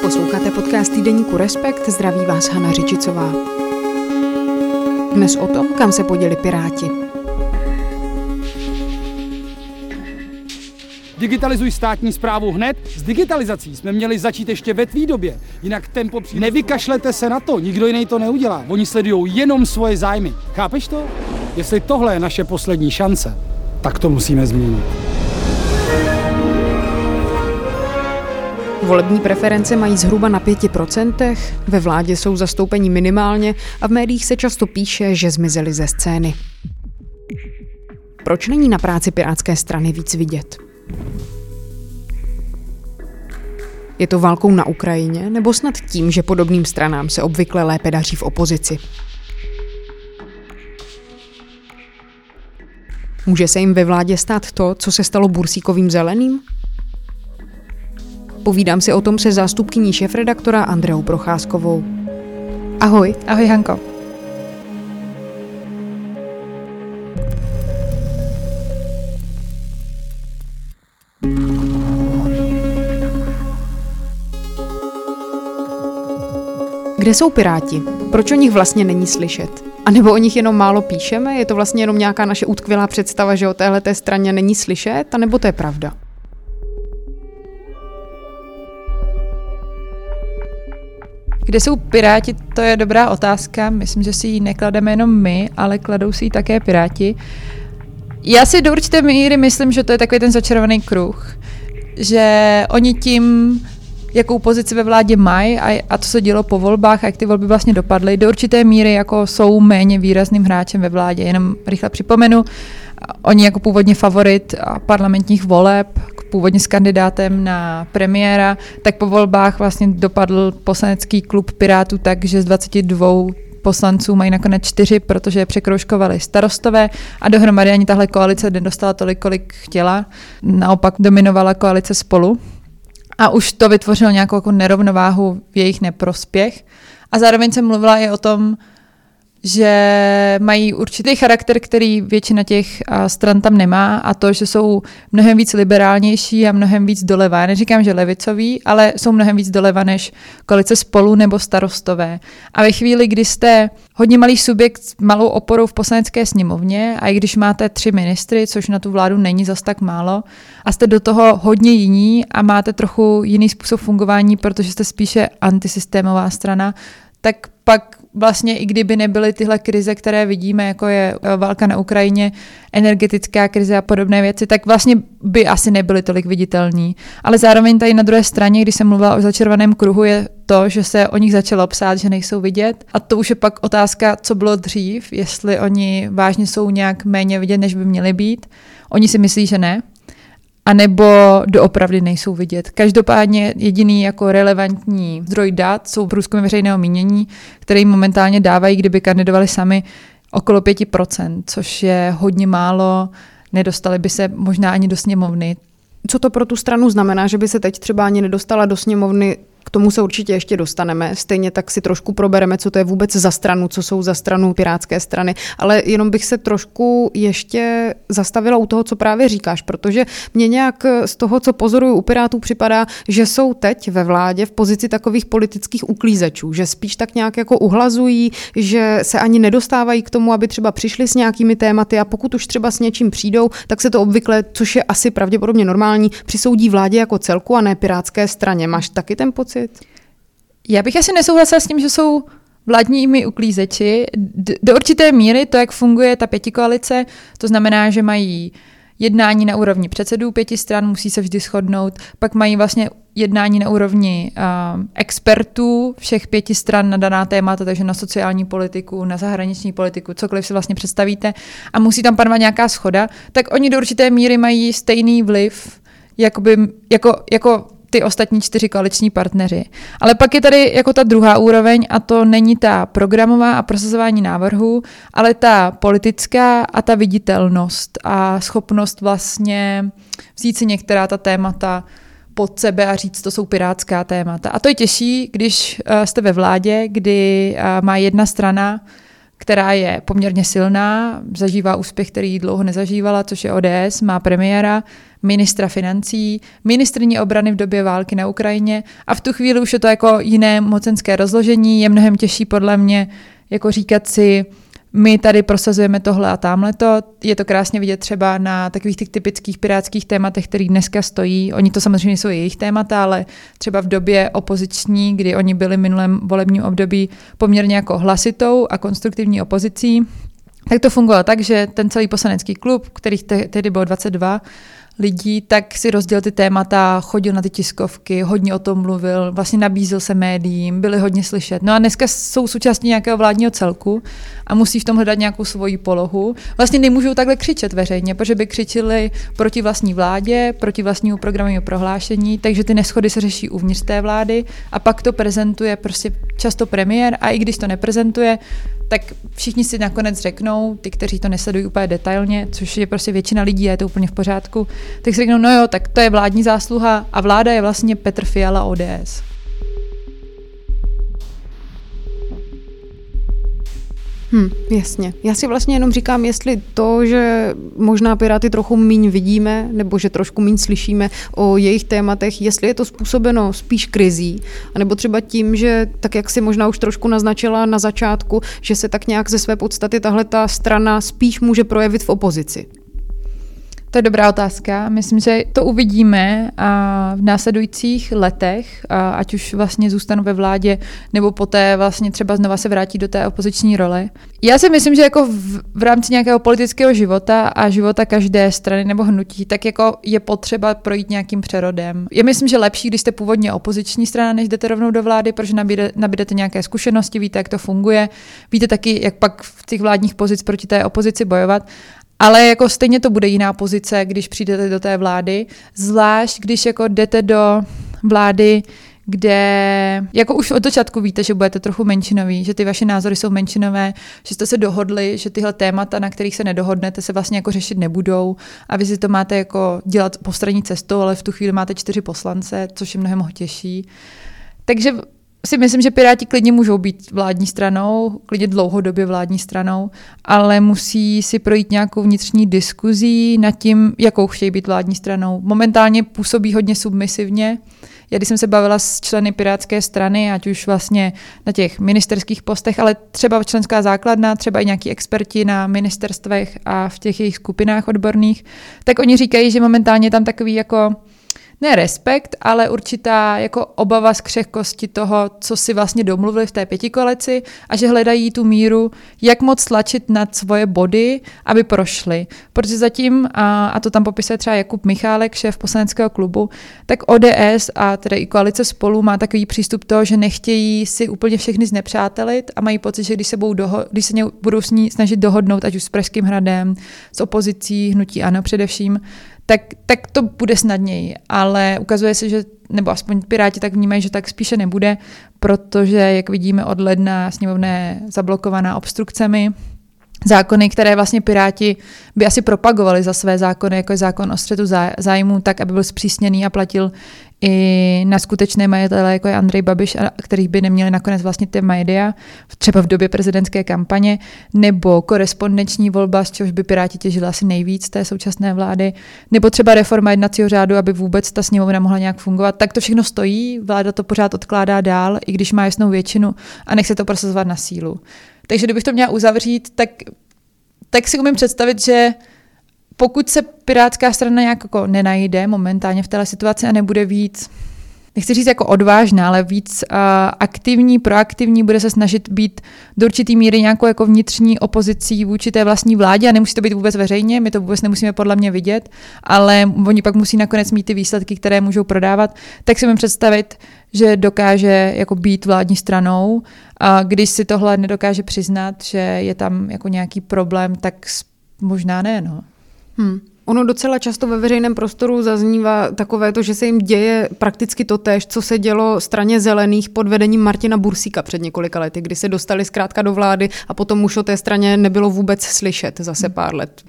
Posloucháte podcast Týdeníku Respekt, zdraví vás Hana Řičicová. Dnes o tom, kam se poděli Piráti. Digitalizuj státní správu hned. S digitalizací jsme měli začít ještě ve tvý době, jinak tempo přijde. Nevykašlete se na to, nikdo jiný to neudělá. Oni sledují jenom svoje zájmy. Chápeš to? Jestli tohle je naše poslední šance, tak to musíme změnit. Volební preference mají zhruba na 5%, ve vládě jsou zastoupeni minimálně a v médiích se často píše, že zmizeli ze scény. Proč není na práci Pirátské strany víc vidět? Je to válkou na Ukrajině, nebo snad tím, že podobným stranám se obvykle lépe daří v opozici? Může se jim ve vládě stát to, co se stalo Bursíkovým zeleným? Povídám si o tom se zástupkyní šéfredaktora Andreou Procházkovou. Ahoj. Ahoj, Hanko. Kde jsou Piráti? Proč o nich vlastně není slyšet? A nebo o nich jenom málo píšeme? Je to vlastně jenom nějaká naše utkvělá představa, že o téhleté straně není slyšet? A nebo to je pravda? Kde jsou Piráti, to je dobrá otázka. Myslím, že si ji neklademe jenom my, ale kladou si ji také Piráti. Já si do určité míry myslím, že to je takový ten začarovaný kruh, že oni tím, jakou pozici ve vládě mají a to se dělo po volbách a jak ty volby vlastně dopadly, do určité míry jako jsou méně výrazným hráčem ve vládě. Jenom rychle připomenu, oni jako původně favorit parlamentních voleb, původně s kandidátem na premiéra, tak po volbách vlastně dopadl poslanecký klub Pirátů tak, že z 22 poslanců mají nakonec 4, protože je překroužkovali starostové a dohromady ani tahle koalice nedostala tolik, kolik chtěla. Naopak dominovala koalice Spolu. A už to vytvořilo nějakou jako nerovnováhu v jejich neprospěch. A zároveň jsem mluvila i o tom, že mají určitý charakter, který většina těch stran tam nemá, a to, že jsou mnohem víc liberálnější a mnohem víc doleva. Neříkám, že levicoví, ale jsou mnohem víc doleva než koalice Spolu nebo starostové. A ve chvíli, kdy jste hodně malý subjekt s malou oporou v poslanecké sněmovně a i když máte 3 ministry, což na tu vládu není zas tak málo, a jste do toho hodně jiní a máte trochu jiný způsob fungování, protože jste spíše antisystémová strana, tak pak vlastně i kdyby nebyly tyhle krize, které vidíme, jako je válka na Ukrajině, energetická krize a podobné věci, tak vlastně by asi nebyly tolik viditelní. Ale zároveň tady na druhé straně, když jsem mluvila o začervaném kruhu, je to, že se o nich začalo psát, že nejsou vidět. A to už je pak otázka, co bylo dřív, jestli oni vážně jsou nějak méně vidět, než by měli být. Oni si myslí, že ne. A nebo doopravdy nejsou vidět. Každopádně jediný jako relevantní zdroj dat jsou průzkumy veřejného mínění, které jim momentálně dávají, kdyby kandidovali sami, okolo 5%, což je hodně málo, nedostali by se možná ani do sněmovny. Co to pro tu stranu znamená, že by se teď třeba ani nedostala do sněmovny? K tomu se určitě ještě dostaneme. Stejně tak si trošku probereme, co to je vůbec za stranu, co jsou za stranu Pirátské strany. Ale jenom bych se trošku ještě zastavila u toho, co právě říkáš, protože mě nějak z toho, co pozoruju u Pirátů, připadá, že jsou teď ve vládě v pozici takových politických uklízečů, že spíš tak nějak jako uhlazují, že se ani nedostávají k tomu, aby třeba přišli s nějakými tématy a pokud už třeba s něčím přijdou, tak se to obvykle, což je asi pravděpodobně normální, přisoudí vládě jako celku a ne Pirátské straně. Máš taky ten pocit? Já bych asi nesouhlasila s tím, že jsou vládními uklízeči. Do určité míry to, jak funguje ta pětikoalice, to znamená, že mají jednání na úrovni předsedů 5 stran, musí se vždy shodnout, pak mají vlastně jednání na úrovni expertů všech 5 stran na daná témata, takže na sociální politiku, na zahraniční politiku, cokoliv si vlastně představíte a musí tam panovat nějaká shoda, tak oni do určité míry mají stejný vliv, jako ty ostatní 4 koaliční partneři. Ale pak je tady jako ta druhá úroveň a to není ta programová a prosazování návrhů, ale ta politická a ta viditelnost a schopnost vlastně vzít si některá ta témata pod sebe a říct, to jsou pirátská témata. A to je těžší, když jste ve vládě, kdy má jedna strana, která je poměrně silná, zažívá úspěch, který dlouho nezažívala, což je ODS, má premiéra, ministra financí, ministryni obrany v době války na Ukrajině a v tu chvíli už je to jako jiné mocenské rozložení, je mnohem těžší podle mě jako říkat si, my tady prosazujeme tohle a támhleto. Je to krásně vidět třeba na takových těch typických pirátských tématech, který dneska stojí. Oni to samozřejmě jsou jejich témata, ale třeba v době opoziční, kdy oni byli v minulém volebním období poměrně jako hlasitou a konstruktivní opozicí, tak to fungovalo tak, že ten celý poslanecký klub, kterých tehdy bylo 22 lidí, tak si rozdělil ty témata, chodil na ty tiskovky, hodně o tom mluvil, vlastně nabízel se médiím, byli hodně slyšet. No a dneska jsou součástí nějakého vládního celku a musí v tom hledat nějakou svoji polohu. Vlastně nemůžou takhle křičet veřejně, protože by křičili proti vlastní vládě, proti vlastnímu programovému prohlášení, takže ty neshody se řeší uvnitř té vlády a pak to prezentuje prostě často premiér a i když to neprezentuje, tak všichni si nakonec řeknou, ty, kteří to nesledují úplně detailně, což je prostě většina lidí a je to úplně v pořádku, tak si řeknou, no jo, tak to je vládní zásluha a vláda je vlastně Petr Fiala ODS. Jasně. Já si vlastně jenom říkám, jestli to, že možná Piráty trochu míň vidíme, nebo že trošku míň slyšíme o jejich tématech, jestli je to způsobeno spíš krizí, anebo třeba tím, že tak, jak si možná už trošku naznačila na začátku, že se tak nějak ze své podstaty tahle ta strana spíš může projevit v opozici. To je dobrá otázka. Myslím, že to uvidíme v následujících letech, ať už vlastně zůstanou ve vládě, nebo poté vlastně třeba znova se vrátí do té opoziční role. Já si myslím, že jako v rámci nějakého politického života a života každé strany nebo hnutí, tak jako je potřeba projít nějakým přerodem. Já myslím, že lepší, když jste původně opoziční strana, než jdete rovnou do vlády, protože nabídete nějaké zkušenosti, víte, jak to funguje, víte taky, jak pak v těch vládních pozic proti té opozici bojovat. Ale jako stejně to bude jiná pozice, když přijdete do té vlády, zvlášť když jako jdete do vlády, kde jako už od začátku víte, že budete trochu menšinoví, že ty vaše názory jsou menšinové, že jste se dohodli, že tyhle témata, na kterých se nedohodnete, se vlastně jako řešit nebudou a vy si to máte jako dělat postranní cestou, ale v tu chvíli máte 4 poslance, což je mnohem těžší. Takže si myslím, že Piráti klidně můžou být vládní stranou, klidně dlouhodobě vládní stranou, ale musí si projít nějakou vnitřní diskuzí nad tím, jakou chtějí být vládní stranou. Momentálně působí hodně submisivně. Já když jsem se bavila s členy Pirátské strany, ať už vlastně na těch ministerských postech, ale třeba členská základna, třeba i nějaký experti na ministerstvech a v těch jejich skupinách odborných, tak oni říkají, že momentálně tam takový jako ne respekt, ale určitá jako obava z křehkosti toho, co si vlastně domluvili v té pětikoalici a že hledají tu míru, jak moc tlačit nad svoje body, aby prošly. Protože zatím, a to tam popisuje třeba Jakub Michálek, šéf poslaneckého klubu, tak ODS a tedy i koalice Spolu má takový přístup toho, že nechtějí si úplně všechny znepřátelit a mají pocit, že když se budou s ní snažit dohodnout, ať už s Pražským hradem, s opozicí, hnutí ANO především, tak to bude snadněji, ale ukazuje se, že, nebo aspoň Piráti tak vnímají, že tak spíše nebude, protože, jak vidíme, od ledna sněmovna je zablokovaná obstrukcemi. Zákony, které vlastně Piráti by asi propagovali za své zákony, jako je zákon o střetu zájmů, tak, aby byl zpřísněný a platil i na skutečné majitele, jako je Andrej Babiš, který by neměli nakonec vlastnit ty média, třeba v době prezidentské kampaně, nebo korespondenční volba, z čehož by Piráti těžili asi nejvíc té současné vlády, nebo třeba reforma jednacího řádu, aby vůbec ta sněmovna mohla nějak fungovat. Tak to všechno stojí, vláda to pořád odkládá dál, i když má jasnou většinu a nechce to prosazovat na sílu. Takže kdybych to měla uzavřít, tak si umím představit, že pokud se Pirátská strana nějak jako nenajde momentálně v téhle situaci a nebude víc, nechci říct jako odvážná, ale víc aktivní, proaktivní, bude se snažit být do určitý míry nějakou jako vnitřní opozicí vůči té vlastní vládě a nemusí to být vůbec veřejně, my to vůbec nemusíme podle mě vidět, ale oni pak musí nakonec mít ty výsledky, které můžou prodávat, tak si můžeme představit, že dokáže jako být vládní stranou a když si tohle nedokáže přiznat, že je tam jako nějaký problém, tak možná ne, no. Ono docela často ve veřejném prostoru zaznívá takové to, že se jim děje prakticky totéž, co se dělo straně zelených pod vedením Martina Bursíka před několika lety, kdy se dostali zkrátka do vlády a potom už o té straně nebylo vůbec slyšet zase pár let.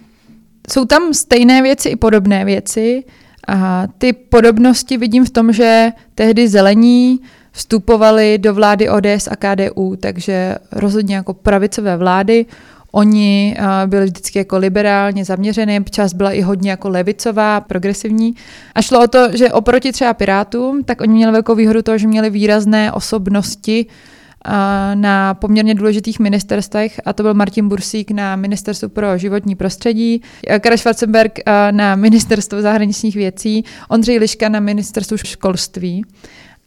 Jsou tam stejné věci i podobné věci. A ty podobnosti vidím v tom, že tehdy zelení vstupovali do vlády ODS a KDU, takže rozhodně jako pravicové vlády. Oni byli vždycky jako liberálně zaměřený, čas byla i hodně jako levicová, progresivní. A šlo o to, že oproti třeba Pirátům, tak oni měli velkou výhodu toho, že měli výrazné osobnosti na poměrně důležitých ministerstvech, a to byl Martin Bursík na ministerstvu pro životní prostředí, Karel Schwarzenberg na ministerstvu zahraničních věcí, Ondřej Liška na ministerstvu školství.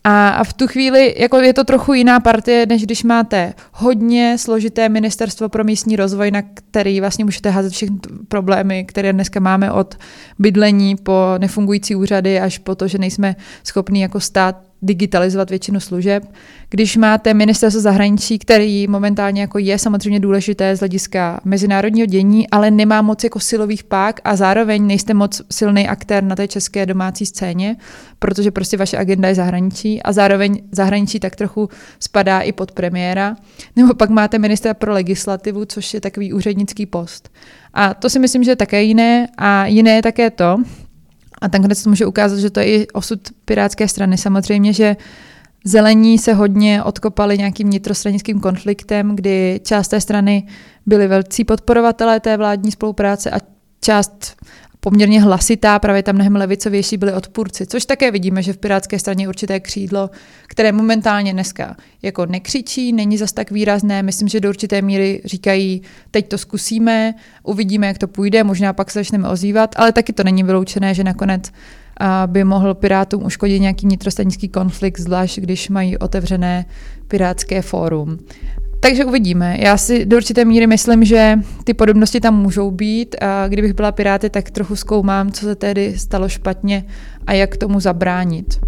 A v tu chvíli jako je to trochu jiná partie, než když máte hodně složité ministerstvo pro místní rozvoj, na který vlastně můžete házet všechny problémy, které dneska máme od bydlení po nefungující úřady až po to, že nejsme schopni jako stát digitalizovat většinu služeb. Když máte ministerstvo zahraničí, který momentálně jako je samozřejmě důležité z hlediska mezinárodního dění, ale nemá moc jako silových pák a zároveň nejste moc silný aktér na té české domácí scéně, protože prostě vaše agenda je zahraničí a zároveň zahraničí tak trochu spadá i pod premiéra. Nebo pak máte ministra pro legislativu, což je takový úřednický post. A to si myslím, že je také jiné, a jiné je také to, a tam, kde se to může ukázat, že to je i osud Pirátské strany. Samozřejmě, že zelení se hodně odkopali nějakým vnitrostranickým konfliktem, kdy část té strany byli velcí podporovatelé té vládní spolupráce a část poměrně hlasitá, právě tam mnohem levicovější, byli odpůrci. Což také vidíme, že v Pirátské straně je určité křídlo, které momentálně dneska jako nekřičí, není zas tak výrazné. Myslím, že do určité míry říkají, teď to zkusíme, uvidíme, jak to půjde, možná pak se začneme ozývat, ale taky to není vyloučené, že nakonec by mohl Pirátům uškodit nějaký vnitrostranický konflikt, zvlášť když mají otevřené Pirátské fórum. Takže uvidíme. Já si do určité míry myslím, že ty podobnosti tam můžou být, a kdybych byla Piráty, tak trochu zkoumám, co se tedy stalo špatně a jak tomu zabránit.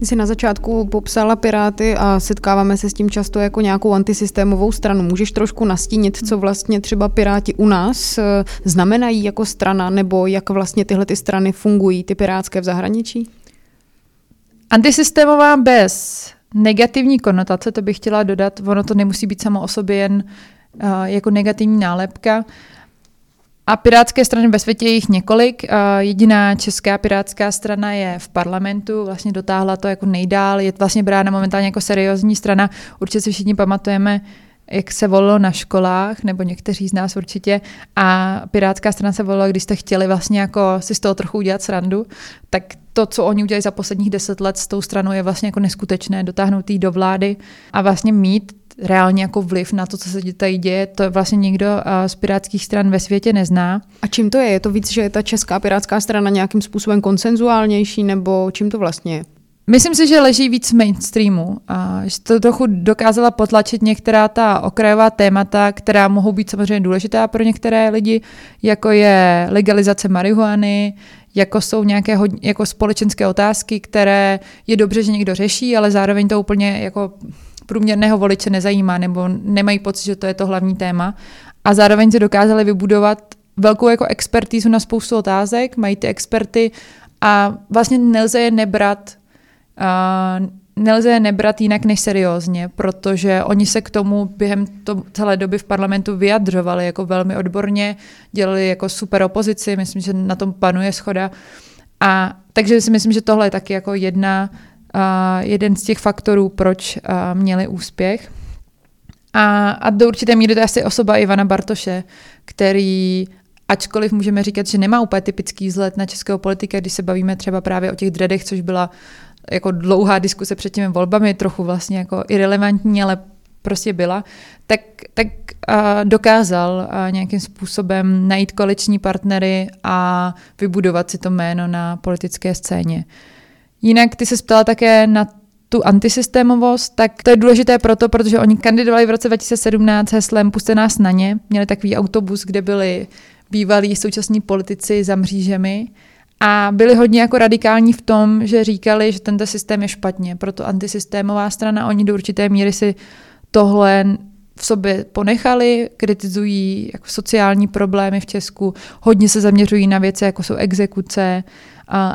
Ty jsi na začátku popsala Piráty a setkáváme se s tím často jako nějakou antisystémovou stranu. Můžeš trošku nastínit, co vlastně třeba Piráti u nás znamenají jako strana, nebo jak vlastně tyhle ty strany fungují, ty pirátské v zahraničí? Antisystémová bez negativní konotace, to bych chtěla dodat, ono to nemusí být samo o sobě jen jako negativní nálepka. A pirátské strany ve světě je jich několik. Jediná česká pirátská strana je v parlamentu, vlastně dotáhla to jako nejdál, je vlastně brána momentálně jako seriózní strana. Určitě si všichni pamatujeme, jak se volilo na školách, nebo někteří z nás určitě, a Pirátská strana se volila, když jste chtěli vlastně jako si z toho trochu udělat srandu, tak to, co oni udělají za posledních 10 let s tou stranou, je vlastně jako neskutečné, dotáhnout jí do vlády a vlastně mít reálně jako vliv na to, co se tady děje, to vlastně nikdo z pirátských stran ve světě nezná. A čím to je? Je to víc, že je ta česká pirátská strana nějakým způsobem konsenzuálnější, nebo čím to vlastně je? Myslím si, že leží víc mainstreamu a že to trochu dokázala potlačit některá ta okrajová témata, která mohou být samozřejmě důležitá pro některé lidi, jako je legalizace marihuany, jako jsou nějaké jako společenské otázky, které je dobře, že někdo řeší, ale zároveň to úplně jako průměrného voliče nezajímá nebo nemají pocit, že to je to hlavní téma. A zároveň se dokázali vybudovat velkou jako expertízu na spoustu otázek, mají ty experty a vlastně nelze je nebrat jinak než seriózně, protože oni se k tomu během celé doby v parlamentu vyjadřovali jako velmi odborně, dělali jako super opozici, myslím, že na tom panuje shoda. A takže si myslím, že tohle je taky jako jeden z těch faktorů, proč měli úspěch. A do určité míry to je asi osoba Ivana Bartoše, který, ačkoliv můžeme říkat, že nemá úplně typický vzhled na českého politika, když se bavíme třeba právě o těch dredech, což byla jako dlouhá diskuse před těmi volbami, trochu vlastně jako irelevantní, ale prostě byla, tak dokázal nějakým způsobem najít koaliční partnery a vybudovat si to jméno na politické scéně. Jinak ty se ptala také na tu antisystémovost, tak to je důležité proto, protože oni kandidovali v roce 2017 heslem Pusťte nás na ně, měli takový autobus, kde byli bývalí současní politici za mřížemi, a byli hodně jako radikální v tom, že říkali, že tento systém je špatně. Proto antisystémová strana, oni do určité míry si tohle v sobě ponechali, kritizují jako sociální problémy v Česku, hodně se zaměřují na věci, jako jsou exekuce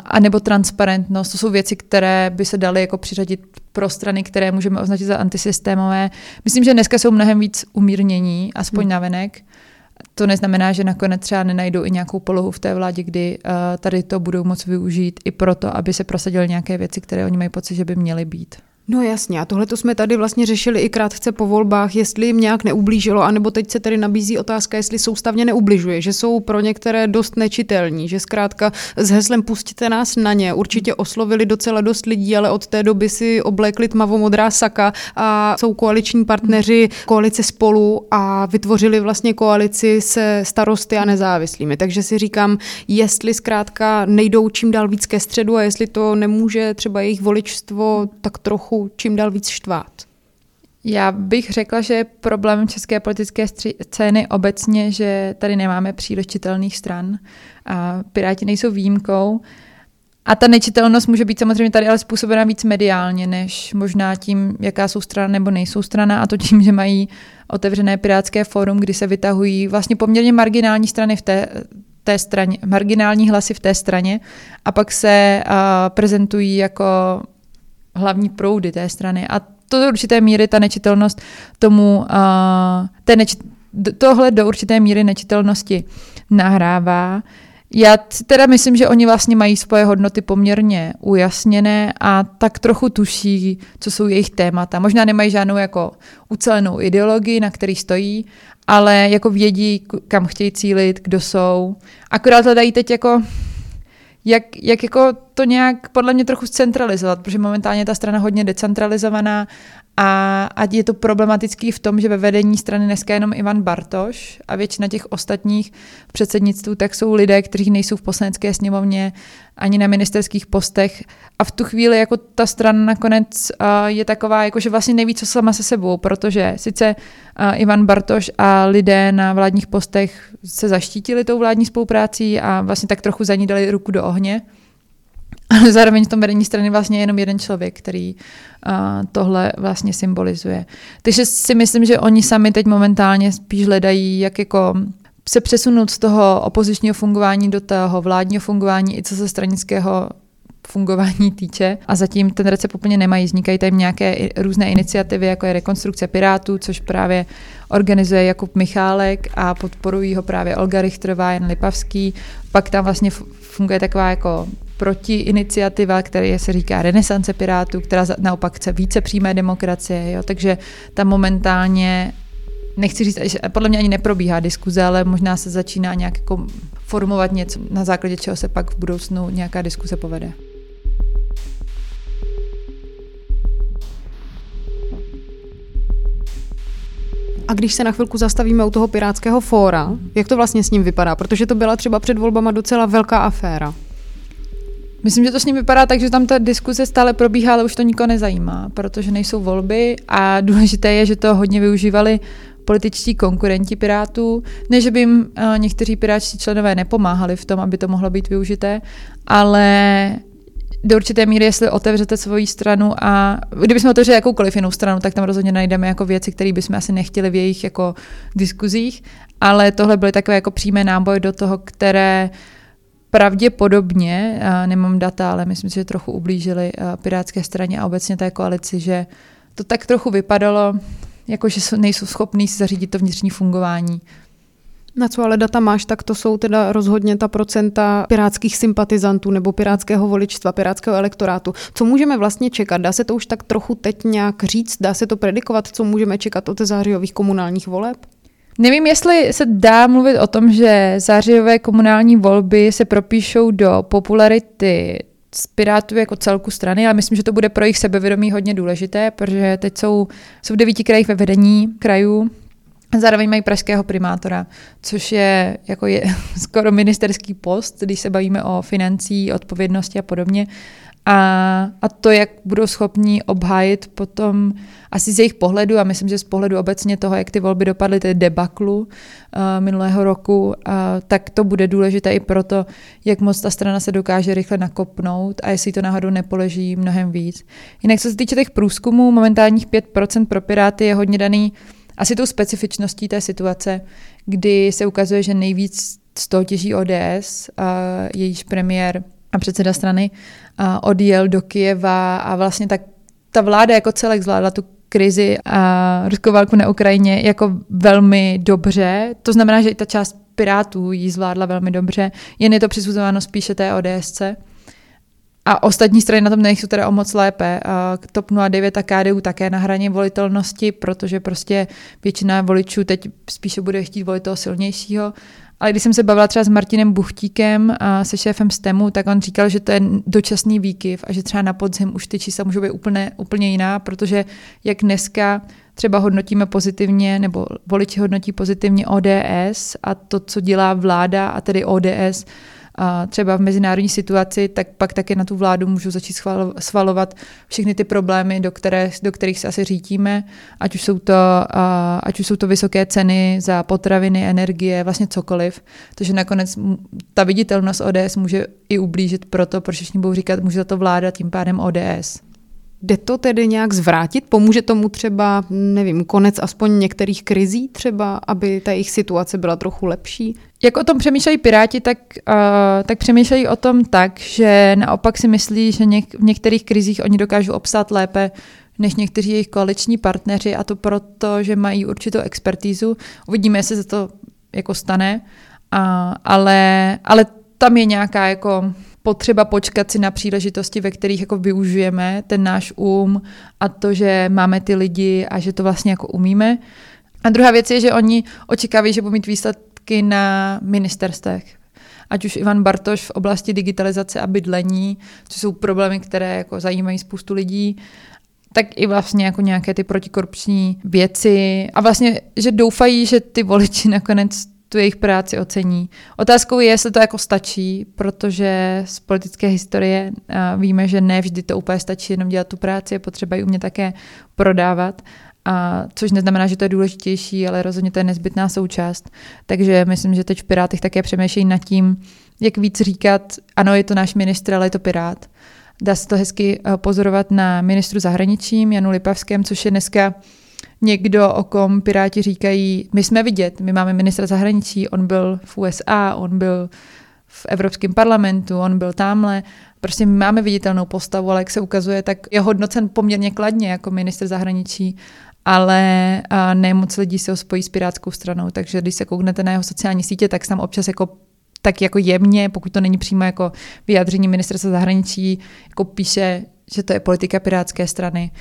a nebo transparentnost. To jsou věci, které by se daly jako přiřadit pro strany, které můžeme označit za antisystémové. Myslím, že dneska jsou mnohem víc umírnění, aspoň navenek. To neznamená, že nakonec třeba nenajdou i nějakou polohu v té vládě, kdy tady to budou moc využít i proto, aby se prosadily nějaké věci, které oni mají pocit, že by měly být. No jasně, a tohle to jsme tady vlastně řešili i krátce po volbách, jestli jim nějak neublížilo, anebo teď se tady nabízí otázka, jestli soustavně neubližuje, že jsou pro některé dost nečitelní, že zkrátka s heslem pustíte nás na ně určitě oslovili docela dost lidí, ale od té doby si oblékli tmavomodrá saka a jsou koaliční partneři koalice Spolu a vytvořili vlastně koalici se Starosty a Nezávislými. Takže si říkám, jestli zkrátka nejdou čím dál víc ke středu a jestli to nemůže třeba jejich voličstvo tak trochu čím dál víc štvát. Já bych řekla, že je problém české politické scény obecně, že tady nemáme příliš čitelných stran a Piráti nejsou výjimkou. A ta nečitelnost může být samozřejmě tady ale způsobena víc mediálně, než možná tím, jaká jsou strana nebo nejsou strana, a to tím, že mají otevřené pirátské fórum, kdy se vytahují vlastně poměrně marginální strany v té straně, marginální hlasy v té straně a pak se prezentují jako hlavní proudy té strany. A to do určité míry ta nečitelnost tomu, tohle do určité míry nečitelnosti nahrává. Já teda myslím, že oni vlastně mají svoje hodnoty poměrně ujasněné a tak trochu tuší, co jsou jejich témata. Možná nemají žádnou jako ucelenou ideologii, na který stojí, ale jako vědí, kam chtějí cílit, kdo jsou. Akorát hledají teď jako jak jako to nějak podle mě trochu centralizovat, protože momentálně je ta strana hodně decentralizovaná a je to problematický v tom, že ve vedení strany dneska jenom Ivan Bartoš a většina těch ostatních v předsednictvu tak jsou lidé, kteří nejsou v poslanecké sněmovně ani na ministerských postech a v tu chvíli jako ta strana nakonec je taková, jako že vlastně neví, co sama se sebou, protože sice Ivan Bartoš a lidé na vládních postech se zaštítili tou vládní spoluprácí a vlastně tak trochu za ní dali ruku do ohně, ale zároveň v tom vedení strany vlastně je jenom jeden člověk, který tohle vlastně symbolizuje. Takže si myslím, že oni sami teď momentálně spíš hledají, jak jako se přesunout z toho opozičního fungování do toho vládního fungování, i co se stranického fungování týče. A zatím ten recept úplně nemají. Vznikají tady nějaké různé iniciativy, jako je rekonstrukce Pirátů, což právě organizuje Jakub Michálek a podporují ho právě Olga Richterová, Jan Lipavský. Pak tam vlastně funguje taková jako protiiniciativa, která se říká Renesance Pirátů, která naopak chce více přímé demokracie. Jo? Takže tam momentálně, nechci říct, podle mě ani neprobíhá diskuze, ale možná se začíná nějak jako formovat něco, na základě čeho se pak v budoucnu nějaká diskuze povede. A když se na chvilku zastavíme u toho Pirátského fóra, jak to vlastně s ním vypadá? Protože to byla třeba před volbama docela velká aféra. Myslím, že to s ním vypadá tak, že tam ta diskuze stále probíhá, ale už to nikoho nezajímá, protože nejsou volby a důležité je, že to hodně využívali političtí konkurenti Pirátů. Ne, že by jim někteří pirátští členové nepomáhali v tom, aby to mohlo být využité, ale do určité míry, jestli otevřete svoji stranu a kdybychom otevřeli jakoukoliv jinou stranu, tak tam rozhodně najdeme jako věci, které bychom asi nechtěli v jejich jako diskuzích, ale tohle byly takové jako přímé náboje do toho, které pravděpodobně, nemám data, ale myslím si, že trochu ublížili Pirátské straně a obecně té koalici, že to tak trochu vypadalo, jako že nejsou schopní si zařídit to vnitřní fungování. Na co ale data máš, tak to jsou teda rozhodně ta procenta pirátských sympatizantů nebo pirátského voličstva, pirátského elektorátu. Co můžeme vlastně čekat? Dá se to už tak trochu teď nějak říct? Dá se to predikovat, co můžeme čekat od zářijových komunálních voleb? Nevím, jestli se dá mluvit o tom, že zářijové komunální volby se propíšou do popularity z Pirátů jako celku strany, ale myslím, že to bude pro jejich sebevědomí hodně důležité, protože teď jsou v 9 krajích ve vedení krajů a zároveň mají pražského primátora, což je, jako je skoro ministerský post, když se bavíme o financí, odpovědnosti a podobně. A to, jak budou schopni obhájit potom asi z jejich pohledu a myslím, že z pohledu obecně toho, jak ty volby dopadly, ty debaklu minulého roku, tak to bude důležité i proto, jak moc ta strana se dokáže rychle nakopnout a jestli to náhodou nepoleží mnohem víc. Jinak co se týče těch průzkumů, momentálních 5% pro Piráty je hodně daný asi tou specifičností té situace, kdy se ukazuje, že nejvíc z toho těží ODS, jejíž premiér a předseda strany odjel do Kyjeva a vlastně tak ta vláda jako celek zvládla tu krizi a ruskou válku na Ukrajině jako velmi dobře. To znamená, že i ta část Pirátů ji zvládla velmi dobře. Jen je to přisuzováno spíše té ODS-ce. A ostatní strany na tom nejsou teda o moc lépe. TOP 09 a KDU také na hraně volitelnosti, protože prostě většina voličů teď spíše bude chtít volit toho silnějšího. Ale když jsem se bavila třeba s Martinem Buchtíkem a se šéfem STEMu, tak on říkal, že to je dočasný výkyv a že třeba na podzim už ty čísla můžou být úplně jiná, protože jak dneska třeba hodnotíme pozitivně, nebo voliči hodnotí pozitivně ODS a to, co dělá vláda a tedy ODS, a třeba v mezinárodní situaci, tak pak také na tu vládu můžou začít svalovat všechny ty problémy, do kterých se asi řítíme, ať už jsou to vysoké ceny za potraviny, energie, vlastně cokoliv. Takže nakonec ta viditelnost ODS může i ublížit proto, protože všichni budou říkat, může za to vláda, tím pádem ODS. Jde to tedy nějak zvrátit? Pomůže tomu třeba, nevím, konec aspoň některých krizí třeba, aby ta jejich situace byla trochu lepší? Jak o tom přemýšlejí Piráti, tak přemýšlejí o tom tak, že naopak si myslí, že v některých krizích oni dokážou obstát lépe než někteří jejich koaliční partneři, a to proto, že mají určitou expertízu. Uvidíme, jestli se to jako stane, ale tam je nějaká jako potřeba počkat si na příležitosti, ve kterých jako využijeme ten náš a to, že máme ty lidi a že to vlastně jako umíme. A druhá věc je, že oni očekávají, že budou mít výsledky na ministerstvech. Ať už Ivan Bartoš v oblasti digitalizace a bydlení, což jsou problémy, které jako zajímají spoustu lidí, tak i vlastně jako nějaké ty protikorupční věci. A vlastně, že doufají, že ty voliči nakonec tu jejich práci ocení. Otázkou je, jestli to jako stačí, protože z politické historie víme, že ne vždy to úplně stačí jenom dělat tu práci, je potřeba ji umět také prodávat, což neznamená, že to je důležitější, ale rozhodně to je nezbytná součást. Takže myslím, že teď v Pirátech také přemýšlejí nad tím, jak víc říkat, ano, je to náš ministr, ale je to Pirát. Dá se to hezky pozorovat na ministru zahraničím Janu Lipavském, což je dneska někdo, o kom Piráti říkají, my jsme vidět, my máme ministra zahraničí, on byl v USA, on byl v Evropském parlamentu, on byl tamhle, prostě my máme viditelnou postavu, ale jak se ukazuje, tak je hodnocen poměrně kladně jako ministr zahraničí, ale ne moc lidí se ho spojí s Pirátskou stranou, takže když se kouknete na jeho sociální sítě, tak tam občas jako tak jako jemně, pokud to není přímo jako vyjádření ministerstva zahraničí, jako píše, že to je politika Pirátské strany.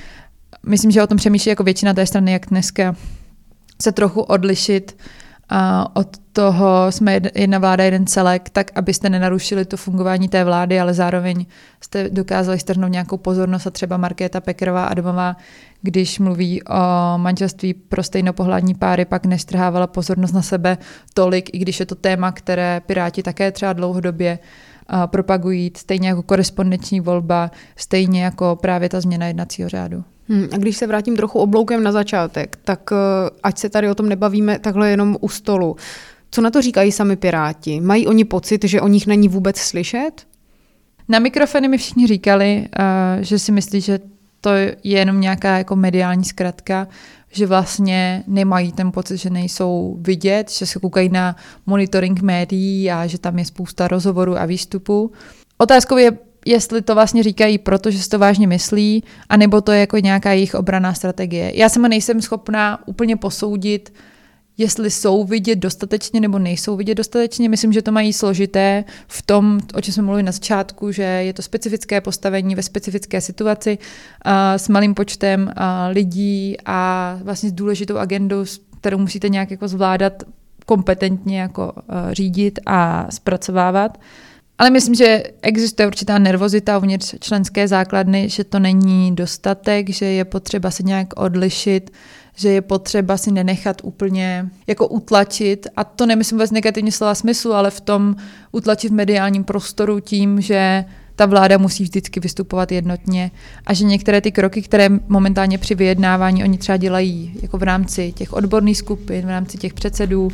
Myslím, že o tom přemýšlí jako většina té strany, jak dneska se trochu odlišit od toho, jsme jedna vláda, jeden celek, tak abyste nenarušili to fungování té vlády, ale zároveň jste dokázali strhnout nějakou pozornost a třeba Markéta Pekerová Adamová, když mluví o manželství pro stejnopohlavní páry, pak nestrhávala pozornost na sebe tolik, i když je to téma, které Piráti také třeba dlouhodobě propagují, stejně jako korespondenční volba, stejně jako právě ta změna jednacího řádu. A když se vrátím trochu obloukem na začátek, tak ať se tady o tom nebavíme takhle jenom u stolu. Co na to říkají sami Piráti? Mají oni pocit, že o nich není vůbec slyšet? Na mikrofony mi všichni říkali, že si myslí, že to je jenom nějaká jako mediální zkratka, že vlastně nemají ten pocit, že nejsou vidět, že se koukají na monitoring médií a že tam je spousta rozhovorů a výstupů. Otázkou je, jestli to vlastně říkají, protože si to vážně myslí, anebo to je jako nějaká jejich obranná strategie. Já sama nejsem schopná úplně posoudit, jestli jsou vidět dostatečně nebo nejsou vidět dostatečně. Myslím, že to mají složité v tom, o čem jsme mluvili na začátku, že je to specifické postavení ve specifické situaci s malým počtem lidí a vlastně s důležitou agendou, kterou musíte nějak jako zvládat, kompetentně jako řídit a zpracovávat. Ale myslím, že existuje určitá nervozita uvnitř členské základny, že to není dostatek, že je potřeba se nějak odlišit, že je potřeba si nenechat úplně jako utlačit. A to nemyslím vůbec negativně slova smyslu, ale v tom utlačit v mediálním prostoru tím, že ta vláda musí vždycky vystupovat jednotně a že některé ty kroky, které momentálně při vyjednávání oni třeba dělají jako v rámci těch odborných skupin, v rámci těch předsedů,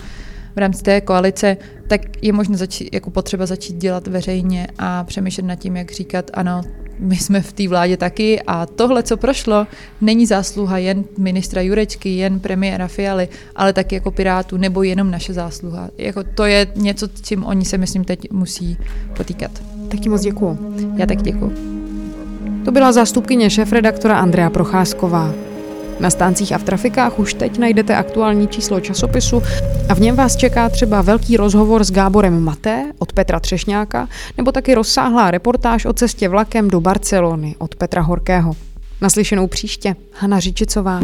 v rámci té koalice, tak je možno jako potřeba začít dělat veřejně a přemýšlet nad tím, jak říkat, ano, my jsme v té vládě taky a tohle, co prošlo, není zásluha jen ministra Jurečky, jen premiéra Fialy, ale taky jako Pirátů, nebo jenom naše zásluha. Jako to je něco, čím oni se, myslím, teď musí potýkat. Tak ti moc děkuju. Já tak děkuju. To byla zástupkyně šéfredaktora Andrea Procházková. Na stáncích a v trafikách už teď najdete aktuální číslo časopisu a v něm vás čeká třeba velký rozhovor s Gáborem Maté od Petra Třešňáka nebo taky rozsáhlá reportáž o cestě vlakem do Barcelony od Petra Horkého. Naslyšenou příště, Hana Řičicová.